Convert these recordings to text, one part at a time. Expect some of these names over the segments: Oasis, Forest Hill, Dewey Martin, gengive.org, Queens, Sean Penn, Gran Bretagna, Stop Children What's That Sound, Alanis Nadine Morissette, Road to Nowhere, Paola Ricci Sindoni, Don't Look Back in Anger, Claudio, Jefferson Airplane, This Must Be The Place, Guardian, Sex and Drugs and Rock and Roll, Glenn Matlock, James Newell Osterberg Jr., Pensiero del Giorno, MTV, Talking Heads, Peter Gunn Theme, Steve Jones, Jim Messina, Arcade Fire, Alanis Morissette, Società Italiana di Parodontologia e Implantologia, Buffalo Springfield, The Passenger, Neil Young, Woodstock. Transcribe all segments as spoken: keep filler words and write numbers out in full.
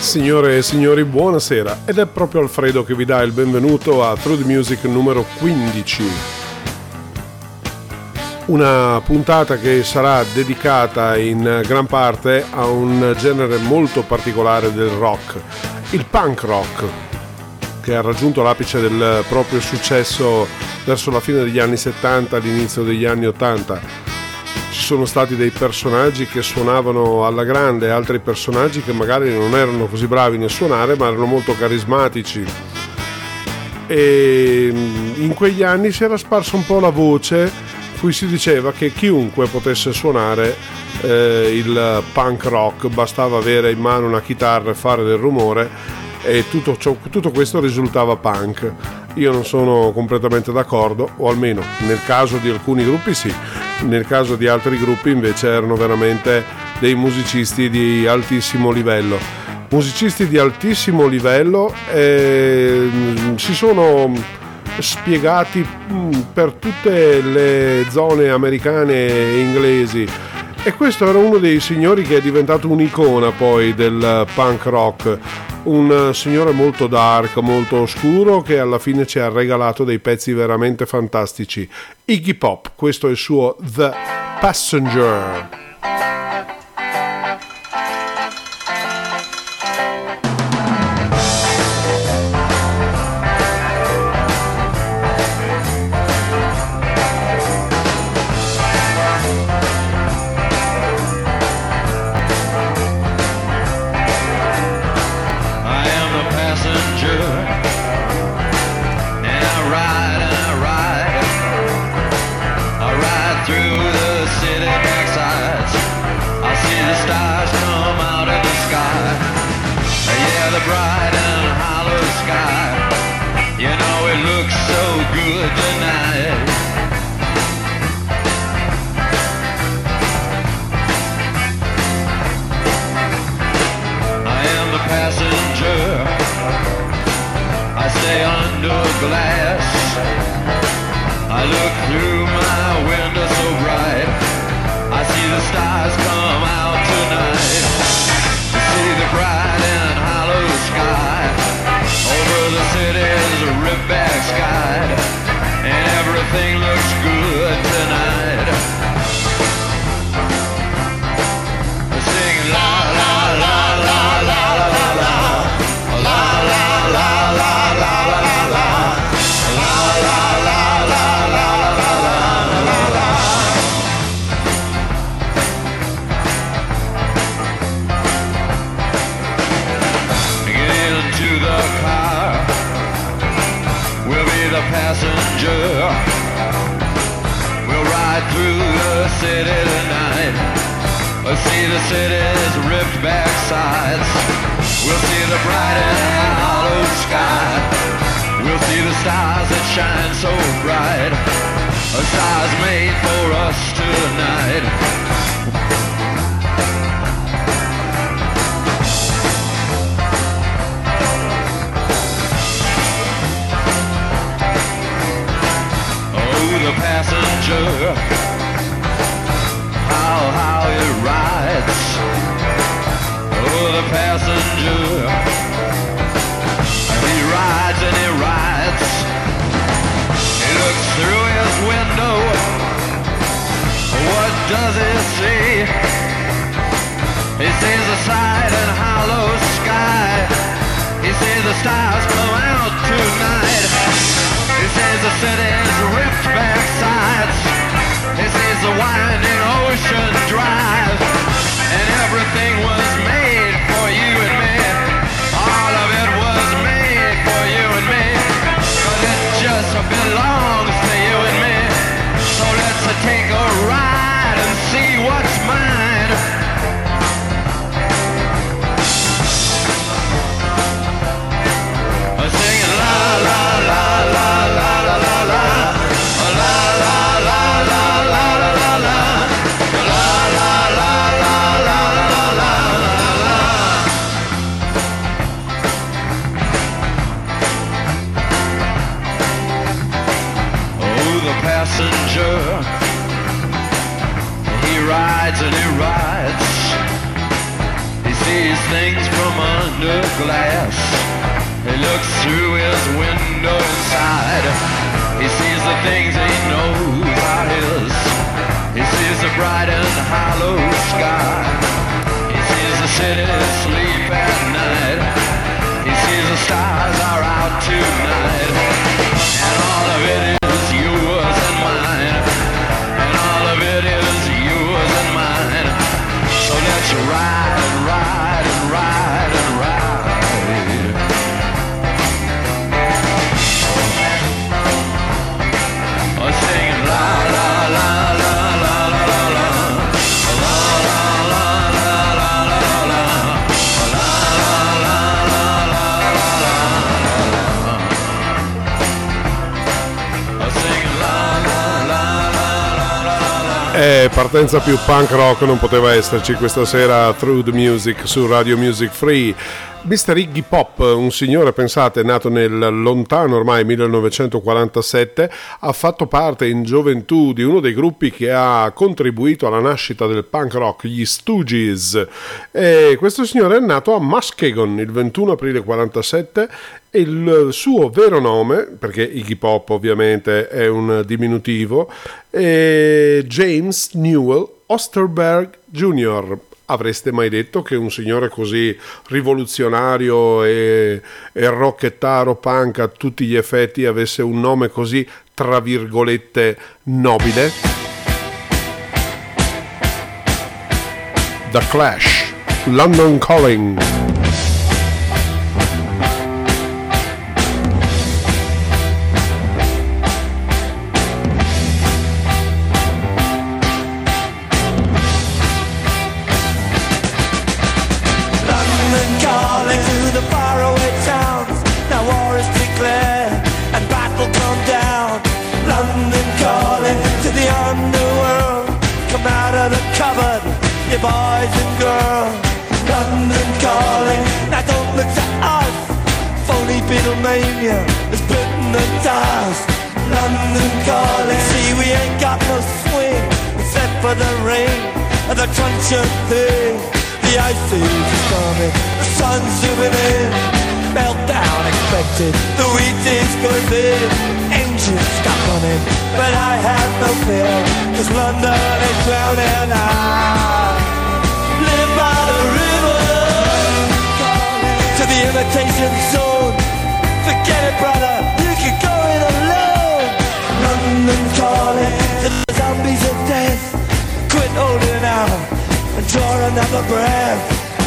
Signore e signori, buonasera, ed è proprio Alfredo che vi dà il benvenuto a Through the Music numero quindici. Una puntata che sarà dedicata in gran parte a un genere molto particolare del rock, il punk rock, che ha raggiunto l'apice del proprio successo verso la fine degli anni settanta, all'inizio degli anni ottanta. Ci sono stati dei personaggi che suonavano alla grande, altri personaggi che magari non erano così bravi nel suonare ma erano molto carismatici, e in quegli anni si era sparsa un po' la voce cui si diceva che chiunque potesse suonare eh, il punk rock, bastava avere in mano una chitarra e fare del rumore e tutto, ciò, tutto questo risultava punk. Io non sono completamente d'accordo, o almeno nel caso di alcuni gruppi sì, nel caso di altri gruppi invece erano veramente dei musicisti di altissimo livello. Musicisti di altissimo livello eh, si sono spiegati per tutte le zone americane e inglesi, e questo era uno dei signori che è diventato un'icona poi del punk rock, un signore molto dark, molto oscuro, che alla fine ci ha regalato dei pezzi veramente fantastici. Iggy Pop, questo è il suo The Passenger. Belongs to you and me, so let's take a ride and see what's mine. rides and he rides. He sees things from under glass. He looks through his window inside. He sees the things he knows are his. He sees the bright and hollow sky. He sees the city sleep at night. He sees the stars are out tonight. And all of it is Eh, partenza più punk rock non poteva esserci questa sera. Through the Music su Radio Music Free. mister Iggy Pop, un signore, pensate, nato nel lontano ormai millenovecentoquarantasette, ha fatto parte in gioventù di uno dei gruppi che ha contribuito alla nascita del punk rock, gli Stooges, e questo signore è nato a Muskegon il ventuno aprile quarantasette e il suo vero nome, perché Iggy Pop ovviamente è un diminutivo, è James Newell Osterberg Junior Avreste mai detto che un signore così rivoluzionario e, e rockettaro punk a tutti gli effetti avesse un nome così, tra virgolette, nobile? The Clash, London Calling. Boys and girls, London calling. Now don't look to us. Phony Beatlemania is putting the dust. London calling. See, we ain't got no swing except for the rain and the crunch of things. The ice age is coming, the sun's zooming in. Meltdown expected, the wheat is going in. Engines stop running, but I have no fear, 'cause London is drowning out. The imitation zone. Forget it, brother, you can go it alone. London calling to the zombies of death. Quit holding out and draw another breath.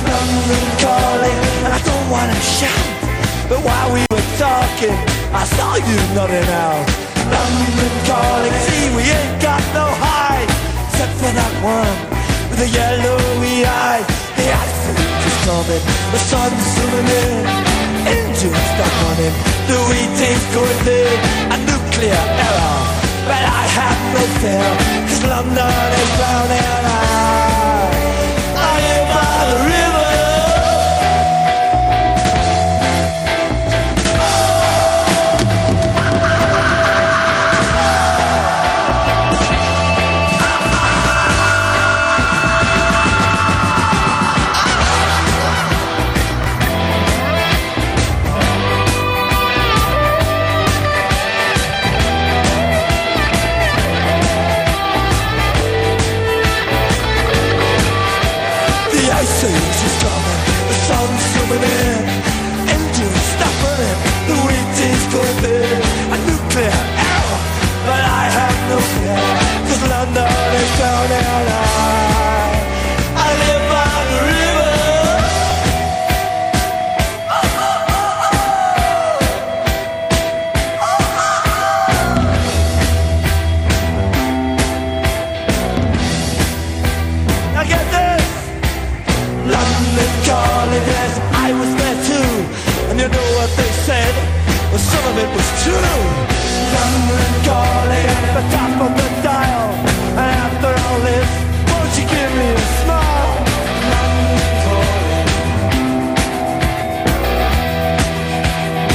London calling, and I don't wanna shout, but while we were talking, I saw you nodding out. London calling, see we ain't got no hide, except for that one with the yellowy eye. The accident is coming, the sun's zooming in, engines stuck on him, the wheat is going in, a nuclear error, but I have no fear, 'cause London is drowning out. I am by the river.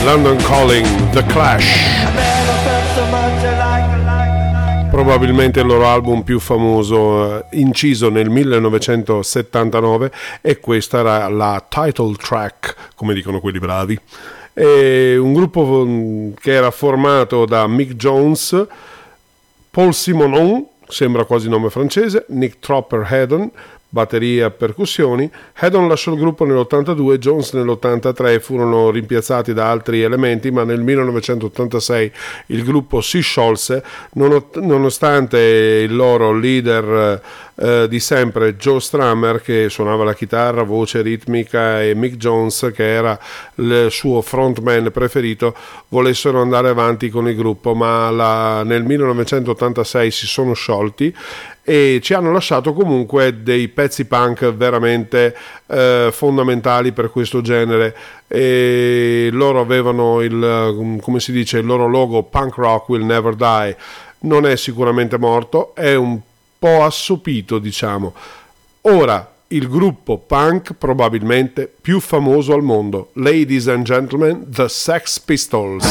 London Calling, The Clash. probabilmente il loro album più famoso, eh, inciso nel millenovecentosettantanove, e questa era la title track, come dicono quelli bravi. È un gruppo che era formato da Mick Jones, Paul Simonon, sembra quasi nome francese, Nick Topper Headon, batteria, percussioni. Headon lasciò il gruppo nell'ottantadue, Jones nell'ottantatré, furono rimpiazzati da altri elementi, ma nel millenovecentottantasei il gruppo si sciolse, nonostante il loro leader eh, di sempre, Joe Strummer, che suonava la chitarra, voce ritmica, e Mick Jones, che era il suo frontman preferito, volessero andare avanti con il gruppo, ma la, nel millenovecentottantasei si sono sciolti e ci hanno lasciato comunque dei pezzi punk veramente eh, fondamentali per questo genere. E loro avevano il, come si dice, il loro logo, punk rock will never die. Non è sicuramente morto, è un po' assopito, diciamo. Ora il gruppo punk probabilmente più famoso al mondo, ladies and gentlemen, the Sex Pistols.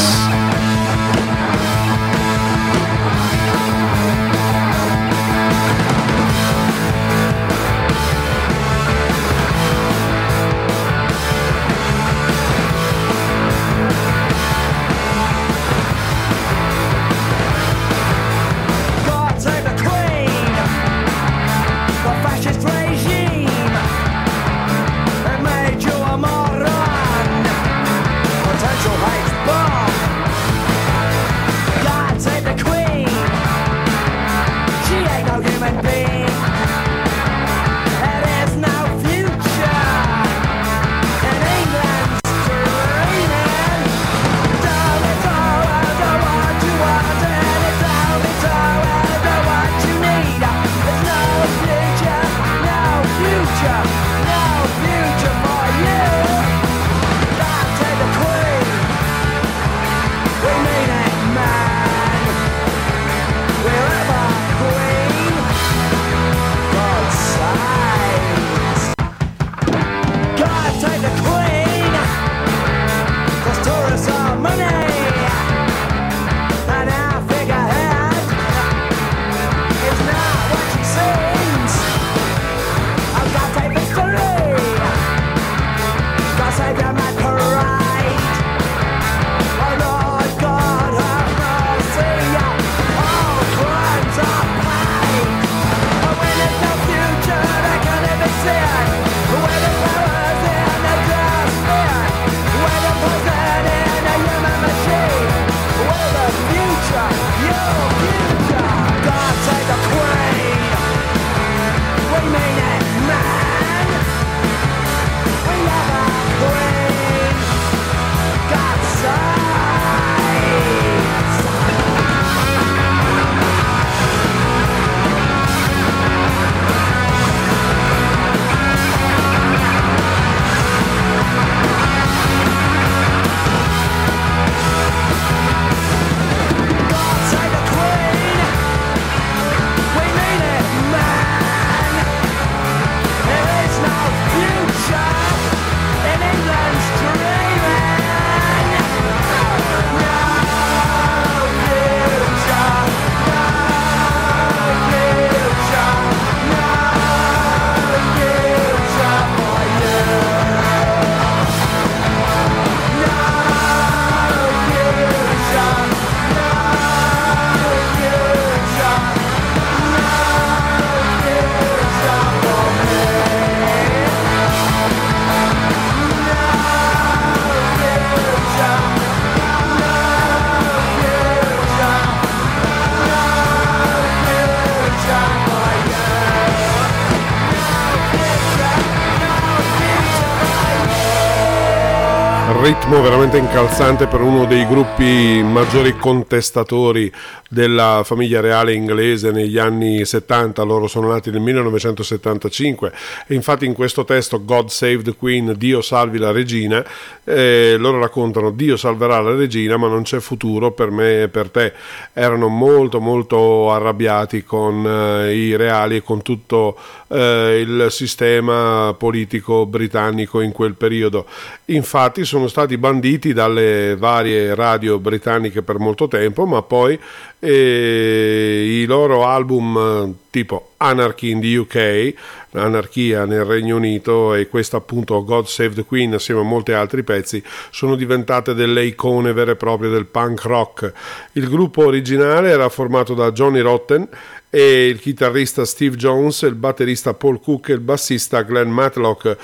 Ritmo veramente incalzante per uno dei gruppi maggiori contestatori della famiglia reale inglese negli anni settanta. Loro sono nati nel millenovecentosettantacinque e infatti in questo testo God Save the Queen, Dio salvi la regina, eh, loro raccontano Dio salverà la regina ma non c'è futuro per me e per te. Erano molto molto arrabbiati con eh, i reali e con tutto eh, il sistema politico britannico in quel periodo. Infatti sono stati banditi dalle varie radio britanniche per molto tempo, ma poi eh, i loro album tipo Anarchy in the U K, Anarchia nel Regno Unito, e questo appunto God Save the Queen assieme a molti altri pezzi, sono diventate delle icone vere e proprie del punk rock. Il gruppo originale era formato da Johnny Rotten e il chitarrista Steve Jones, il batterista Paul Cook e il bassista Glenn Matlock,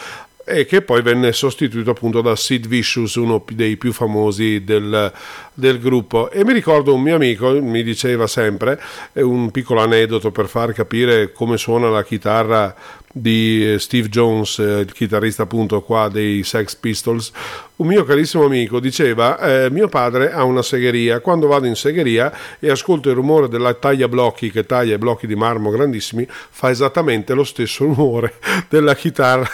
e che poi venne sostituito appunto da Sid Vicious, uno dei più famosi del, del gruppo. E mi ricordo un mio amico mi diceva sempre, è un piccolo aneddoto per far capire come suona la chitarra di Steve Jones, il chitarrista appunto qua dei Sex Pistols. Un mio carissimo amico diceva eh, mio padre ha una segheria, quando vado in segheria e ascolto il rumore della taglia blocchi, che taglia i blocchi di marmo grandissimi, fa esattamente lo stesso rumore della chitarra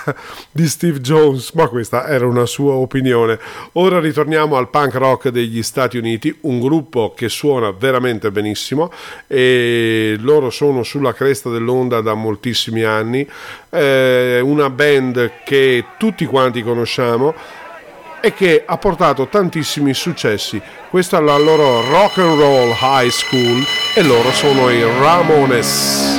di Steve Jones. Ma questa era una sua opinione. Ora ritorniamo al punk rock degli Stati Uniti, un gruppo che suona veramente benissimo, e loro sono sulla cresta dell'onda da moltissimi anni. Eh, una band che tutti quanti conosciamo e che ha portato tantissimi successi. Questa è la loro Rock and Roll High School e loro sono i Ramones.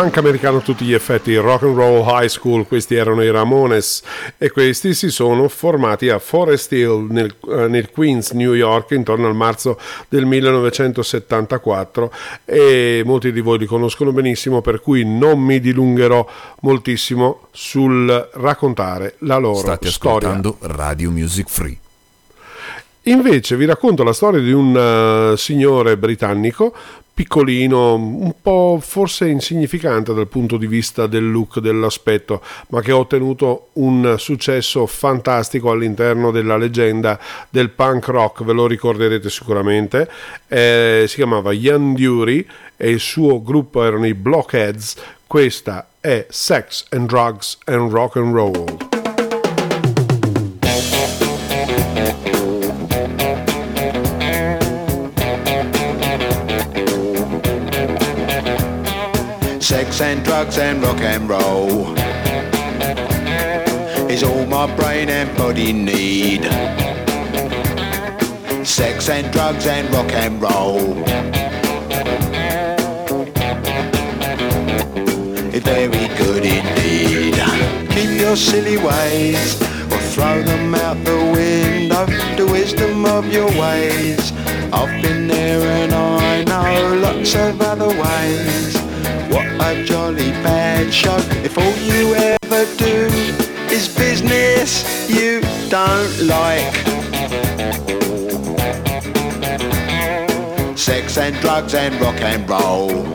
Anche americano a tutti gli effetti, Rock and Roll High School, questi erano i Ramones, e questi si sono formati a Forest Hill nel, nel Queens, New York, intorno al marzo del millenovecentosettantaquattro, e molti di voi li conoscono benissimo, per cui non mi dilungherò moltissimo sul raccontare la loro State storia. State ascoltando Radio Music Free. Invece vi racconto la storia di un uh, signore britannico piccolino, un po' forse insignificante dal punto di vista del look, dell'aspetto, ma che ha ottenuto un successo fantastico all'interno della leggenda del punk rock, ve lo ricorderete sicuramente. Eh, si chiamava Ian Dury e il suo gruppo erano i Blockheads. Questa è Sex and Drugs and Rock and Roll. Sex and drugs and rock and roll is all my brain and body need. Sex and drugs and rock and roll. It's very good indeed. your silly ways, or throw them out the window, the wisdom of your ways. I've been there and I know lots of other ways. What a jolly bad show, if all you ever do is business you don't like. Sex and drugs and rock and roll.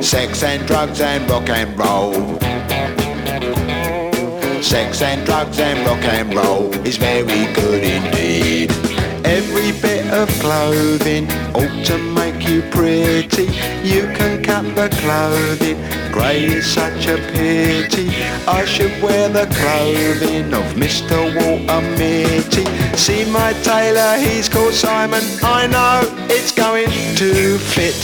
Sex and drugs and rock and roll. Sex and drugs and rock and roll is very good indeed. Every bit of clothing ought to make you pretty. You can cut the clothing, grey is such a pity. I should wear the clothing of Mister Walter Mitty. See my tailor, he's called Simon, I know it's going to fit.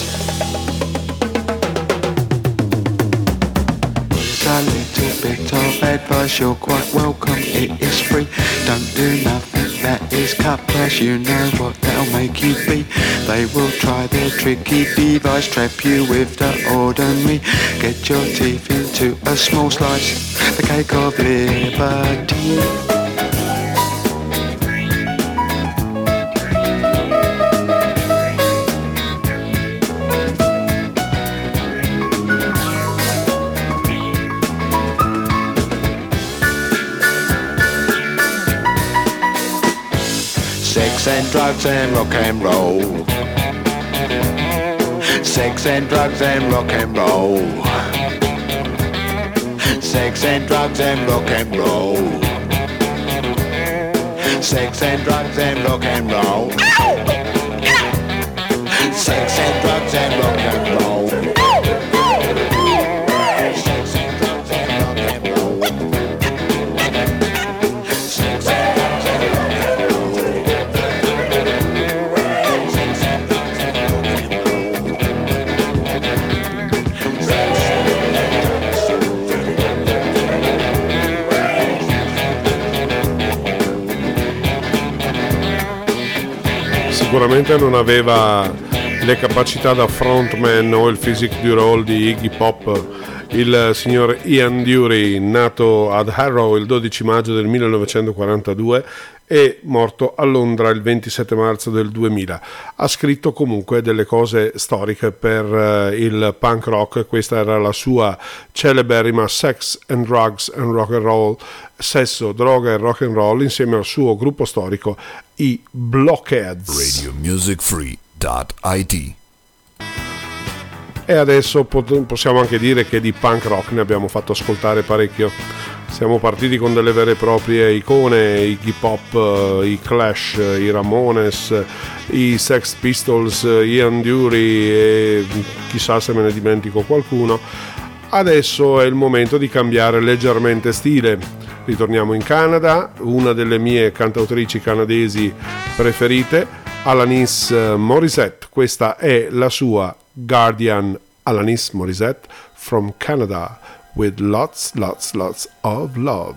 A little bit of advice, you're quite welcome, it is free. Don't do nothing that is cutlass, you know what that'll make you be. They will try their tricky device, trap you with the ordinary. Get your teeth into a small slice, the cake of liberty. Sex and drugs and rock and roll. Sex and drugs and rock and roll. Sex and drugs and rock and roll. Sex and drugs and rock and roll. Sex and drugs and rock and roll. Sex and drugs and rock and roll. Sex and drugs and rock and roll. Sicuramente non aveva le capacità da frontman o il physique du rôle di Iggy Pop, il signor Ian Dury, nato ad Harrow il dodici maggio del millenovecentoquarantadue e morto a Londra il ventisette marzo del duemila. Ha scritto comunque delle cose storiche per il punk rock. Questa era la sua celeberrima Sex and Drugs and Rock and Roll, sesso, droga e rock and roll, insieme al suo gruppo storico i Blockheads. radio music free dot i t. E adesso pot- possiamo anche dire che di punk rock ne abbiamo fatto ascoltare parecchio. Siamo partiti con delle vere e proprie icone, i Iggy Pop, i Clash, i Ramones, i Sex Pistols, Ian Dury e chissà se me ne dimentico qualcuno. Adesso è il momento di cambiare leggermente stile. Ritorniamo in Canada, una delle mie cantautrici canadesi preferite, Alanis Morissette. Questa è la sua Guardian, Alanis Morissette from Canada, with lots, lots, lots of love.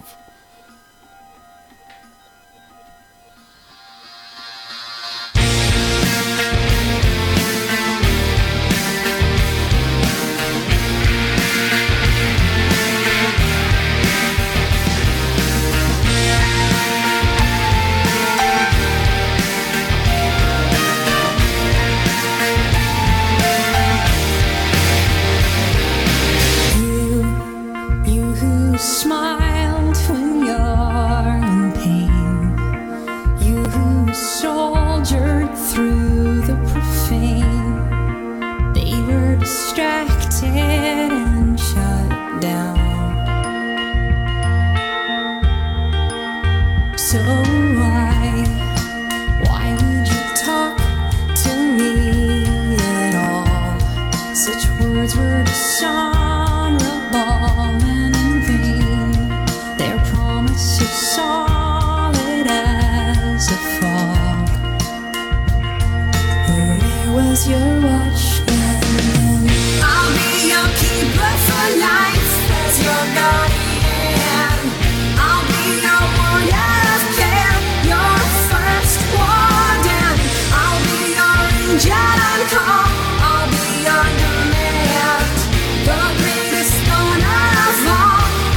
I'll be on demand, the greatest one of all.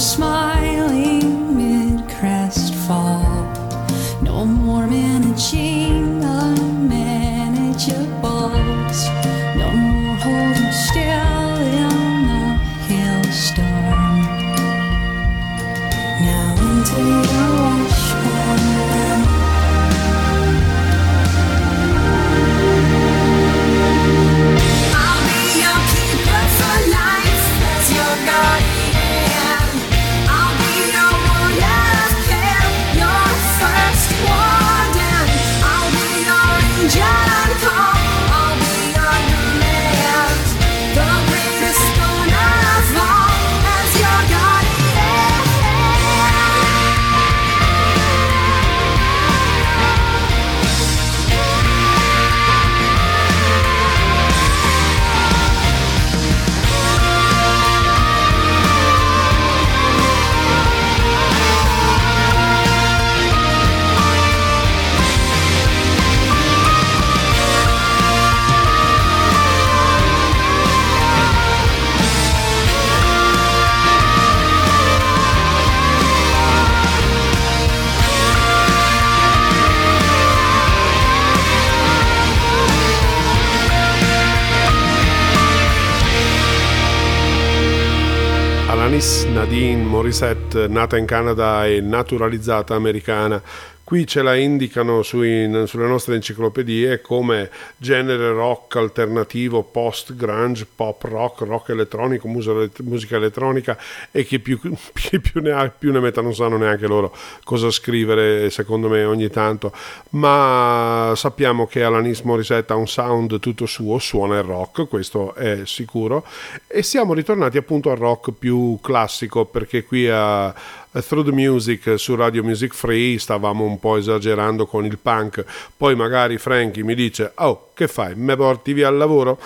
smiling mid-crest fall. No more managing unmanageables. No more holding still in the hailstorm. Now into your washroom. I'll be your keeper for life as your guardian. I'll be your warrior of care, your first warden. I'll be your angel on call. I'll be your new man, the greatest owner of all, as your guardian. Alanis Nadine Morissette, nata in Canada e naturalizzata americana. Qui ce la indicano sui, sulle nostre enciclopedie come genere rock alternativo, post grunge, pop rock, rock elettronico, musica elettronica, e chi più, chi più ne ha più ne metta, non sanno neanche loro cosa scrivere secondo me ogni tanto, ma sappiamo che Alanis Morissette ha un sound tutto suo, suona il rock, questo è sicuro, e siamo ritornati appunto al rock più classico, perché qui a Through the Music su Radio Music Free stavamo un po' esagerando con il punk. Poi magari Frankie mi dice: oh, che fai, me porti via al lavoro?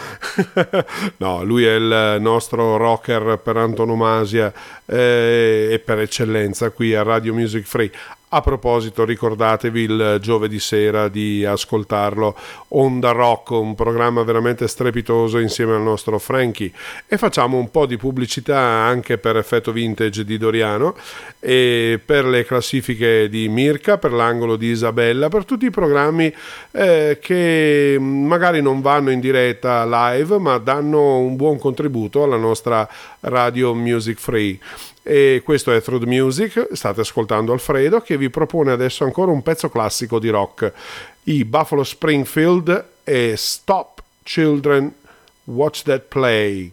No, lui è il nostro rocker per antonomasia eh, e per eccellenza qui a Radio Music Free. A proposito, ricordatevi il giovedì sera di ascoltarlo, Onda Rock, un programma veramente strepitoso insieme al nostro Frankie. E facciamo un po' di pubblicità anche per Effetto Vintage di Doriano e per le classifiche di Mirka, per l'angolo di Isabella, per tutti i programmi eh, che magari non vanno in diretta live ma danno un buon contributo alla nostra Radio Music Free. E questo è Through the Music, state ascoltando Alfredo che vi propone adesso ancora un pezzo classico di rock, i Buffalo Springfield e Stop Children, Watch That Play.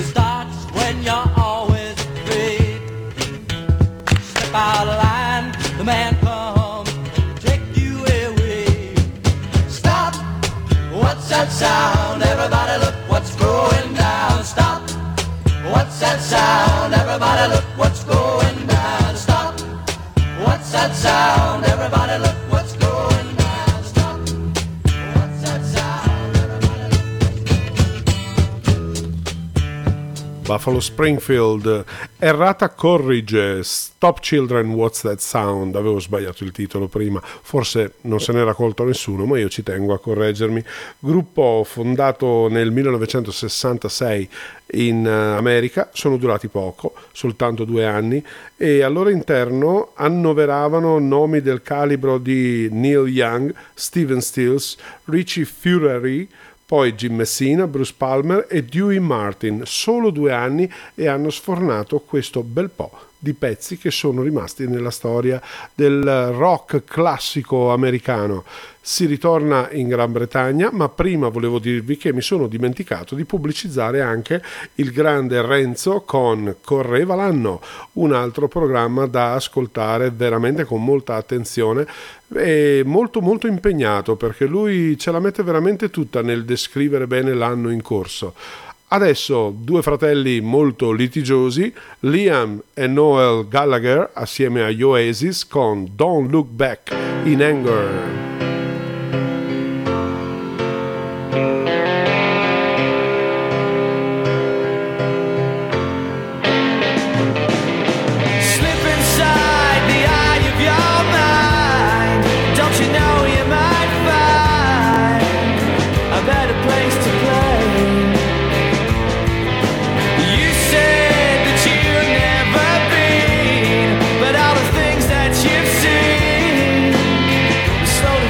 Starts when you're always free. sound? Everybody look what's going down. Stop. What's that sound? Everybody look what's going down. Stop. What's that sound? Everybody look what's going down. Stop. What's that sound? Everybody... Buffalo Springfield. Errata corrige, Stop Children, What's That Sound? Avevo sbagliato il titolo prima, forse non se n'era colto nessuno, ma io ci tengo a correggermi. Gruppo fondato nel millenovecentosessantasei in America, sono durati poco, soltanto due anni, e al loro interno annoveravano nomi del calibro di Neil Young, Steven Stills, Richie Fury, poi Jim Messina, Bruce Palmer e Dewey Martin, solo due anni, e hanno sfornato questo bel po' di pezzi che sono rimasti nella storia del rock classico americano. Si ritorna in Gran Bretagna, ma prima volevo dirvi che mi sono dimenticato di pubblicizzare anche il grande Renzo con Correva l'anno, un altro programma da ascoltare veramente con molta attenzione. È molto molto impegnato perché lui ce la mette veramente tutta nel descrivere bene l'anno in corso. Adesso due fratelli molto litigiosi, Liam e Noel Gallagher assieme agli Oasis con Don't Look Back in Anger. Slowly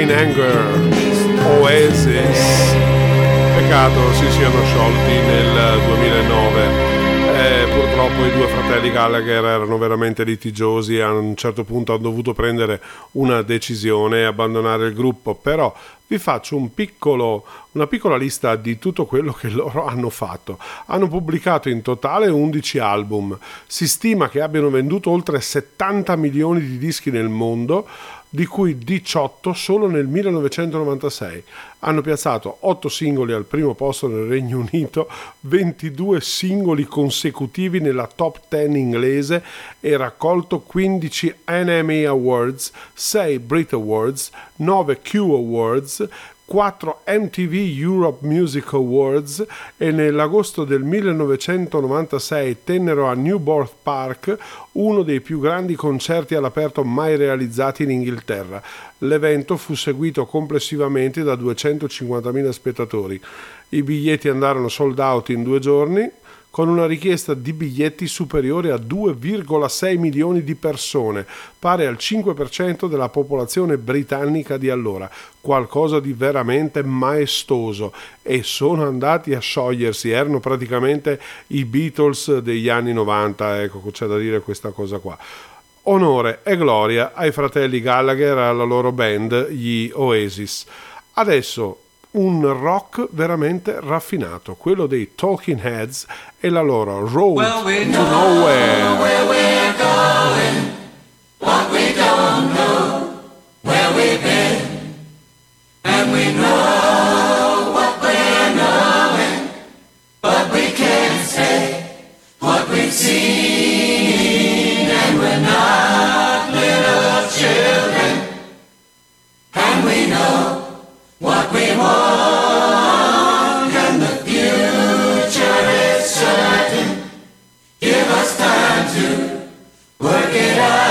in Anger, Oasis. Peccato si siano sciolti nel duemilanove. Eh, purtroppo i due fratelli Gallagher erano veramente litigiosi, a un certo punto hanno dovuto prendere una decisione e abbandonare il gruppo, però vi faccio un piccolo, una piccola lista di tutto quello che loro hanno fatto. Hanno pubblicato in totale undici album, si stima che abbiano venduto oltre settanta milioni di dischi nel mondo, di cui diciotto solo nel millenovecentonovantasei. Hanno piazzato otto singoli al primo posto nel Regno Unito, ventidue singoli consecutivi nella top dieci inglese e raccolto quindici N M E Awards, sei Brit Awards, nove Q Awards, quattro M T V Europe Music Awards e nell'agosto del millenovecentonovantasei tennero a Newport Park uno dei più grandi concerti all'aperto mai realizzati in Inghilterra. L'evento fu seguito complessivamente da duecentocinquantamila spettatori. I biglietti andarono sold out in due giorni, con una richiesta di biglietti superiore a due virgola sei milioni di persone, pari al cinque per cento della popolazione britannica di allora, qualcosa di veramente maestoso, e sono andati a sciogliersi, erano praticamente i Beatles degli anni novanta, ecco, c'è da dire questa cosa qua. Onore e gloria ai fratelli Gallagher e alla loro band, gli Oasis. Adesso un rock veramente raffinato, quello dei Talking Heads e la loro Road well, we to Nowhere. Where we're going, what we don't know, where we've been, and we know what we're knowing, but we can't say what we've seen, and we're not little children, and we know what we want, and the future is certain. Give us time to work it out.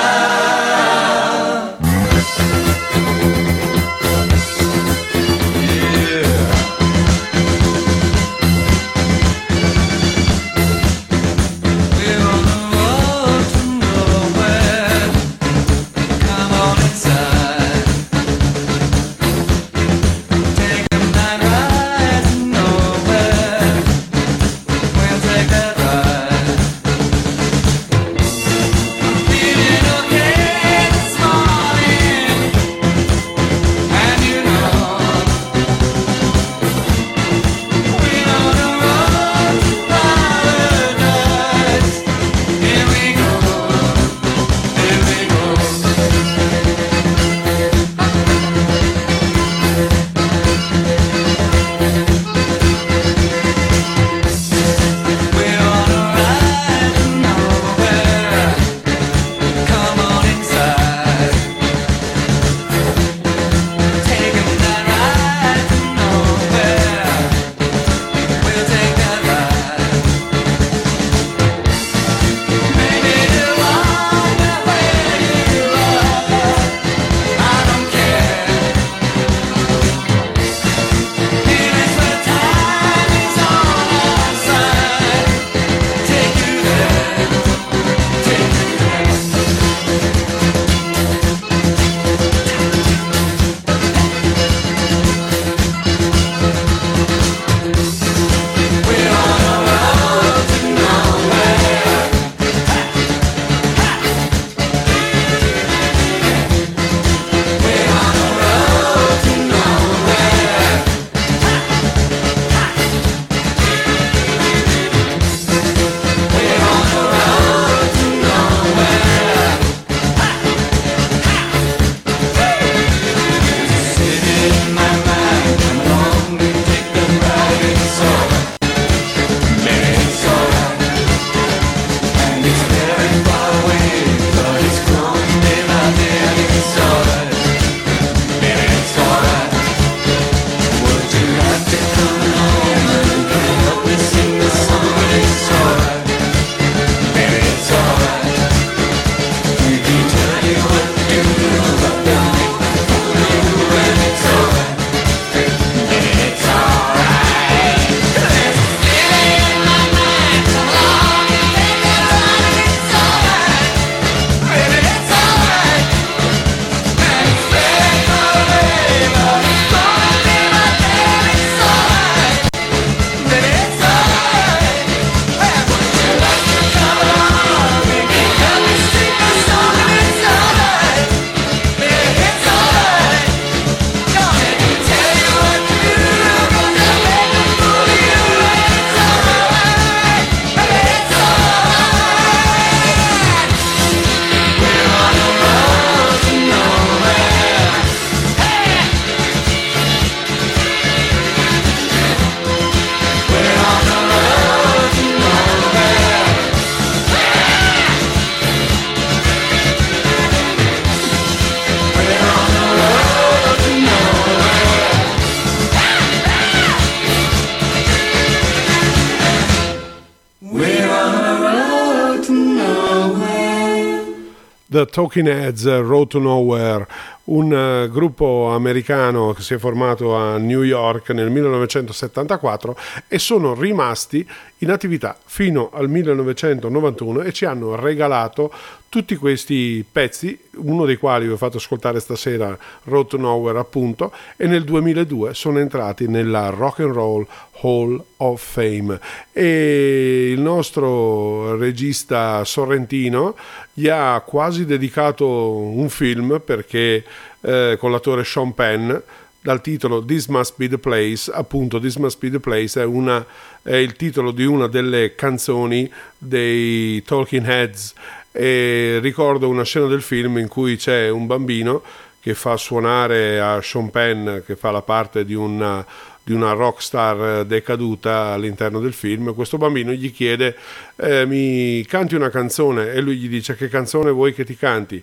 The Talking Heads, Road to Nowhere, un uh, gruppo americano che si è formato a New York nel millenovecentosettantaquattro e sono rimasti in attività fino al millenovecentonovantuno e ci hanno regalato tutti questi pezzi, uno dei quali vi ho fatto ascoltare stasera, Road to Nowhere appunto, e nel duemiladue sono entrati nella Rock and Roll Hall of Fame e il nostro regista Sorrentino gli ha quasi dedicato un film perché eh, con l'attore Sean Penn, dal titolo This Must Be The Place, appunto This Must Be The Place è, una, è il titolo di una delle canzoni dei Talking Heads e ricordo una scena del film in cui c'è un bambino che fa suonare a Sean Penn che fa la parte di una di una rockstar decaduta all'interno del film. Questo bambino gli chiede eh, mi canti una canzone e lui gli dice che canzone vuoi che ti canti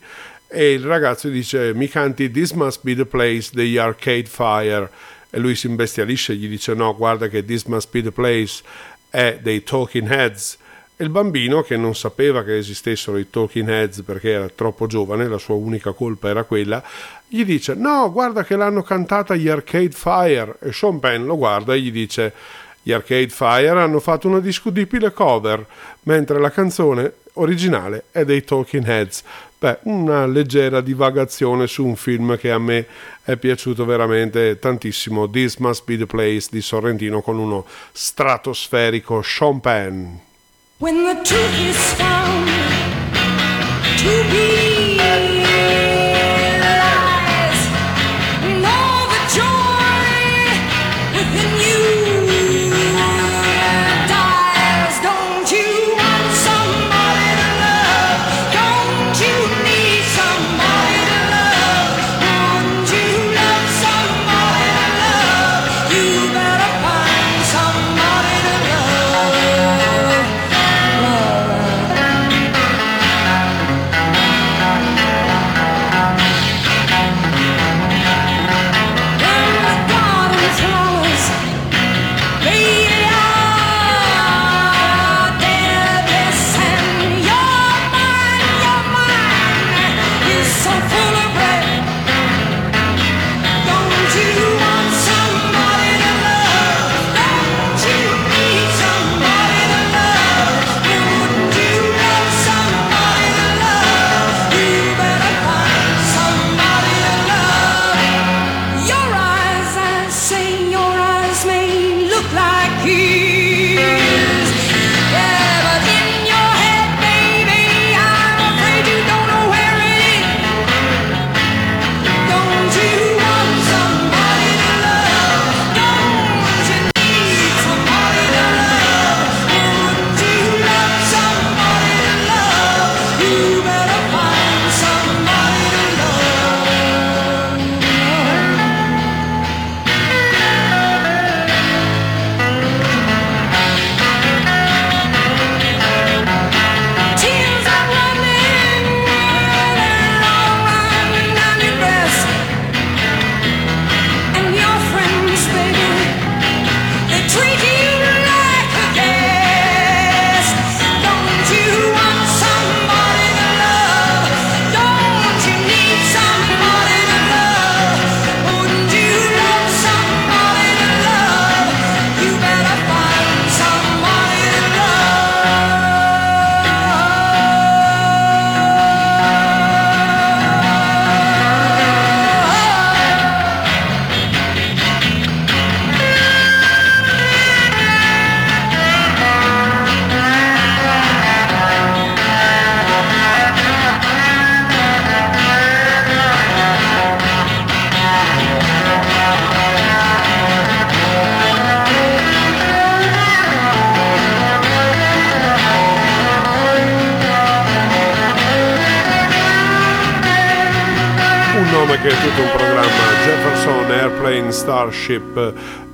e il ragazzo dice mi canti This Must Be The Place degli Arcade Fire e lui si imbestialisce e gli dice no guarda che This Must Be The Place è dei Talking Heads e il bambino che non sapeva che esistessero i Talking Heads perché era troppo giovane, la sua unica colpa era quella, gli dice no guarda che l'hanno cantata gli Arcade Fire e Sean Penn lo guarda e gli dice gli Arcade Fire hanno fatto una discutibile cover mentre la canzone originale è dei Talking Heads. Beh, una leggera divagazione su un film che a me è piaciuto veramente tantissimo, This Must Be The Place di Sorrentino con uno stratosferico Sean Penn. When the truth is found to be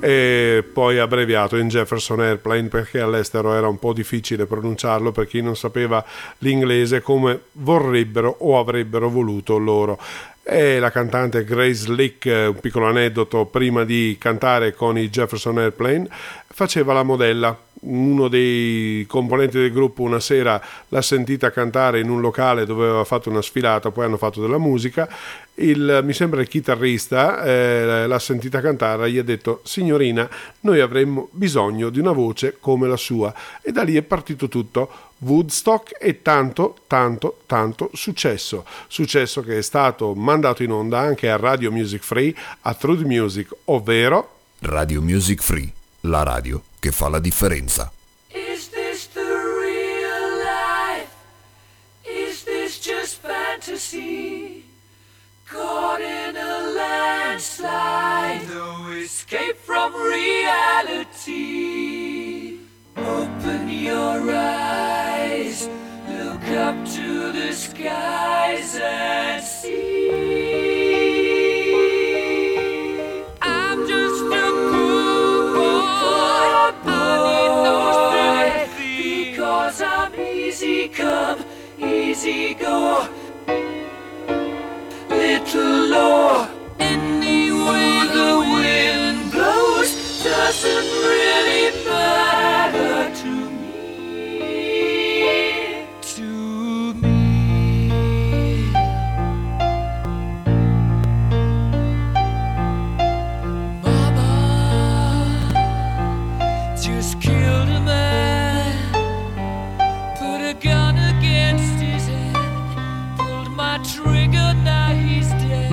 e poi abbreviato in Jefferson Airplane perché all'estero era un po' difficile pronunciarlo per chi non sapeva l'inglese come vorrebbero o avrebbero voluto loro. E la cantante Grace Lick, un piccolo aneddoto, prima di cantare con i Jefferson Airplane faceva la modella uno dei componenti del gruppo una sera l'ha sentita cantare in un locale dove aveva fatto una sfilata, poi hanno fatto della musica, il, mi sembra il chitarrista eh, l'ha sentita cantare e gli ha detto: signorina, noi avremmo bisogno di una voce come la sua, e da lì è partito tutto Woodstock e tanto tanto tanto successo successo che è stato mandato in onda anche a Radio Music Free, a Through the Music, ovvero Radio Music Free, la radio che fa la differenza. Is this the real life? Is this just fantasy? Caught in a landslide, no escape from reality. Open your eyes, look up to the skies and see. I'm just a poor boy, boy, I need no sympathy, because I'm easy come, easy go, little law. Any way the wind blows doesn't really matter to me, to me. Mama just killed a man, put a gun against his head, pulled my trigger, now he's dead.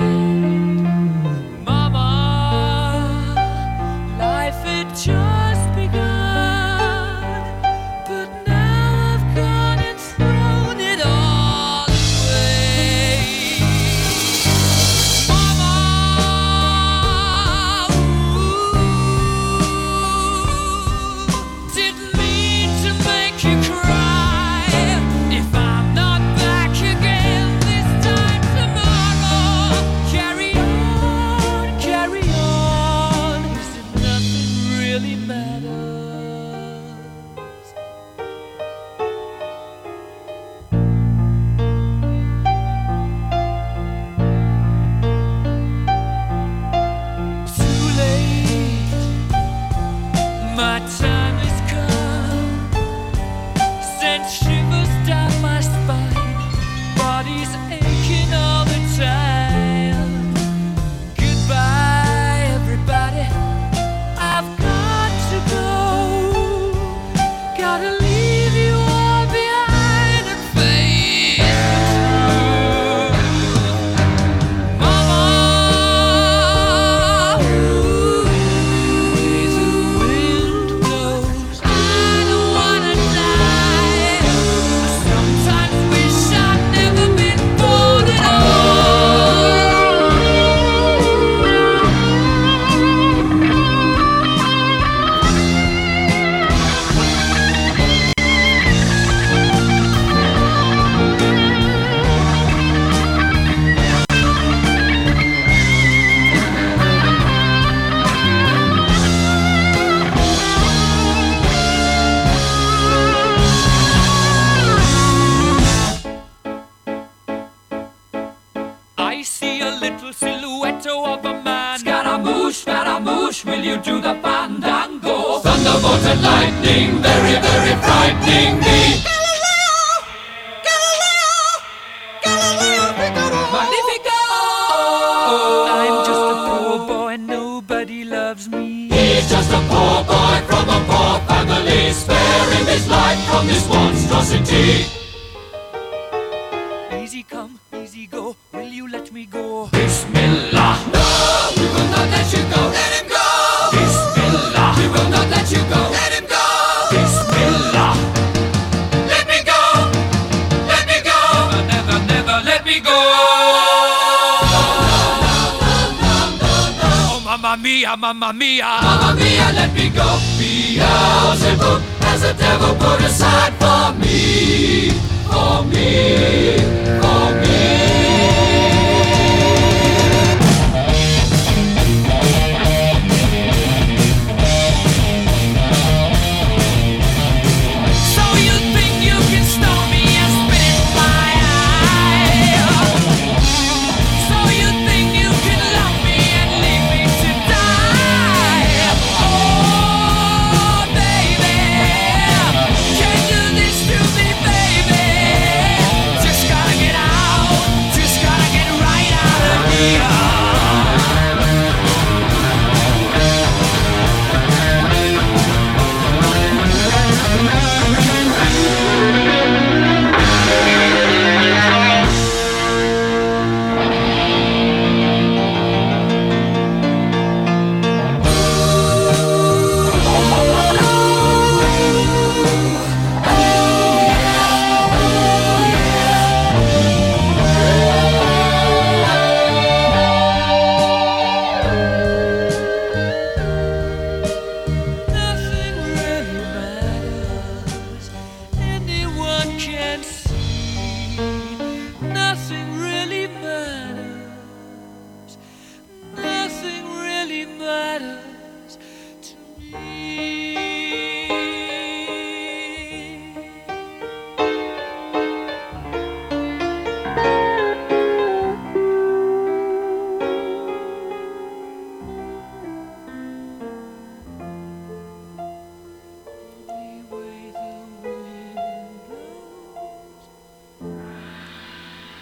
Mamma mia, mamma mia, let me go. Beelzebub has the devil put aside for me, for me, for me.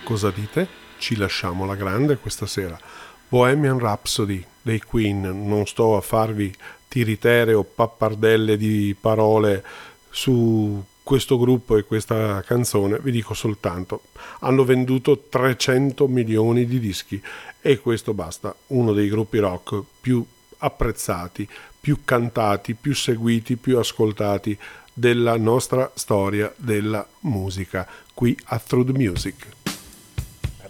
Cosa dite? Ci lasciamo alla grande questa sera. Bohemian Rhapsody dei Queen, non sto a farvi tiritere o pappardelle di parole su questo gruppo e questa canzone, vi dico soltanto hanno venduto trecento milioni di dischi e questo basta. Uno dei gruppi rock più apprezzati, più cantati, più seguiti, più ascoltati della nostra storia della musica, qui a Through the Music.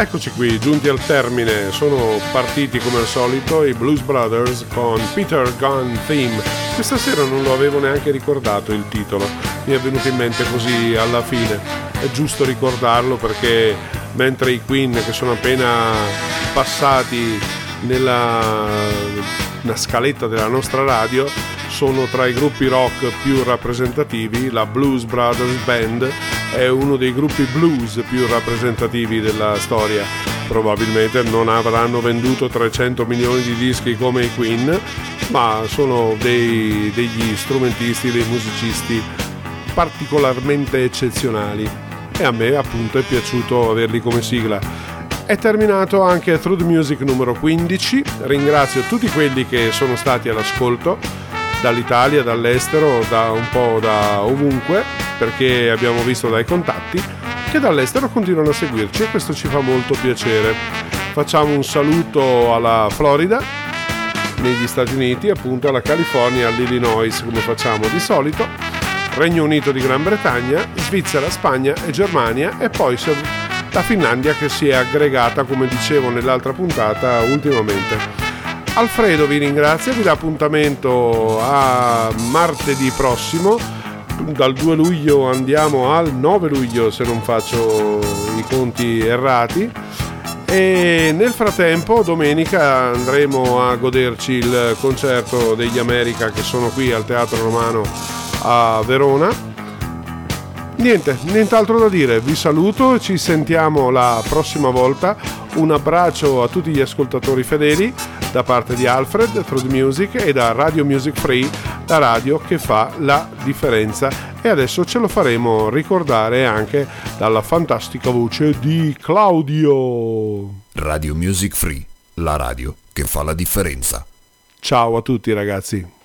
Eccoci qui, giunti al termine. Sono partiti come al solito i Blues Brothers con Peter Gunn Theme. Questa sera non lo avevo neanche ricordato il titolo, mi è venuto in mente così alla fine. È giusto ricordarlo perché mentre i Queen, che sono appena passati nella, nella scaletta della nostra radio, sono tra i gruppi rock più rappresentativi, la Blues Brothers Band è uno dei gruppi blues più rappresentativi della storia. Probabilmente non avranno venduto trecento milioni di dischi come i Queen, ma sono dei, degli strumentisti, dei musicisti particolarmente eccezionali. E a me appunto è piaciuto averli come sigla. È terminato anche Through the Music numero quindici. Ringrazio tutti quelli che sono stati all'ascolto dall'Italia, dall'estero, da un po' da ovunque, perché abbiamo visto dai contatti che dall'estero continuano a seguirci e questo ci fa molto piacere. Facciamo un saluto alla Florida, negli Stati Uniti, appunto alla California, all'Illinois, come facciamo di solito, Regno Unito di Gran Bretagna, Svizzera, Spagna e Germania, e poi la Finlandia che si è aggregata, come dicevo nell'altra puntata, ultimamente. Alfredo vi ringrazia, vi dà appuntamento a martedì prossimo, dal due luglio andiamo al nove luglio se non faccio i conti errati, e nel frattempo domenica andremo a goderci il concerto degli America che sono qui al Teatro Romano a Verona. Niente, nient'altro da dire, vi saluto, ci sentiamo la prossima volta. Un abbraccio a tutti gli ascoltatori fedeli da parte di Alfred, Through the Music, e da Radio Music Free, la radio che fa la differenza, e adesso ce lo faremo ricordare anche dalla fantastica voce di Claudio. Radio Music Free, la radio che fa la differenza. Ciao a tutti ragazzi.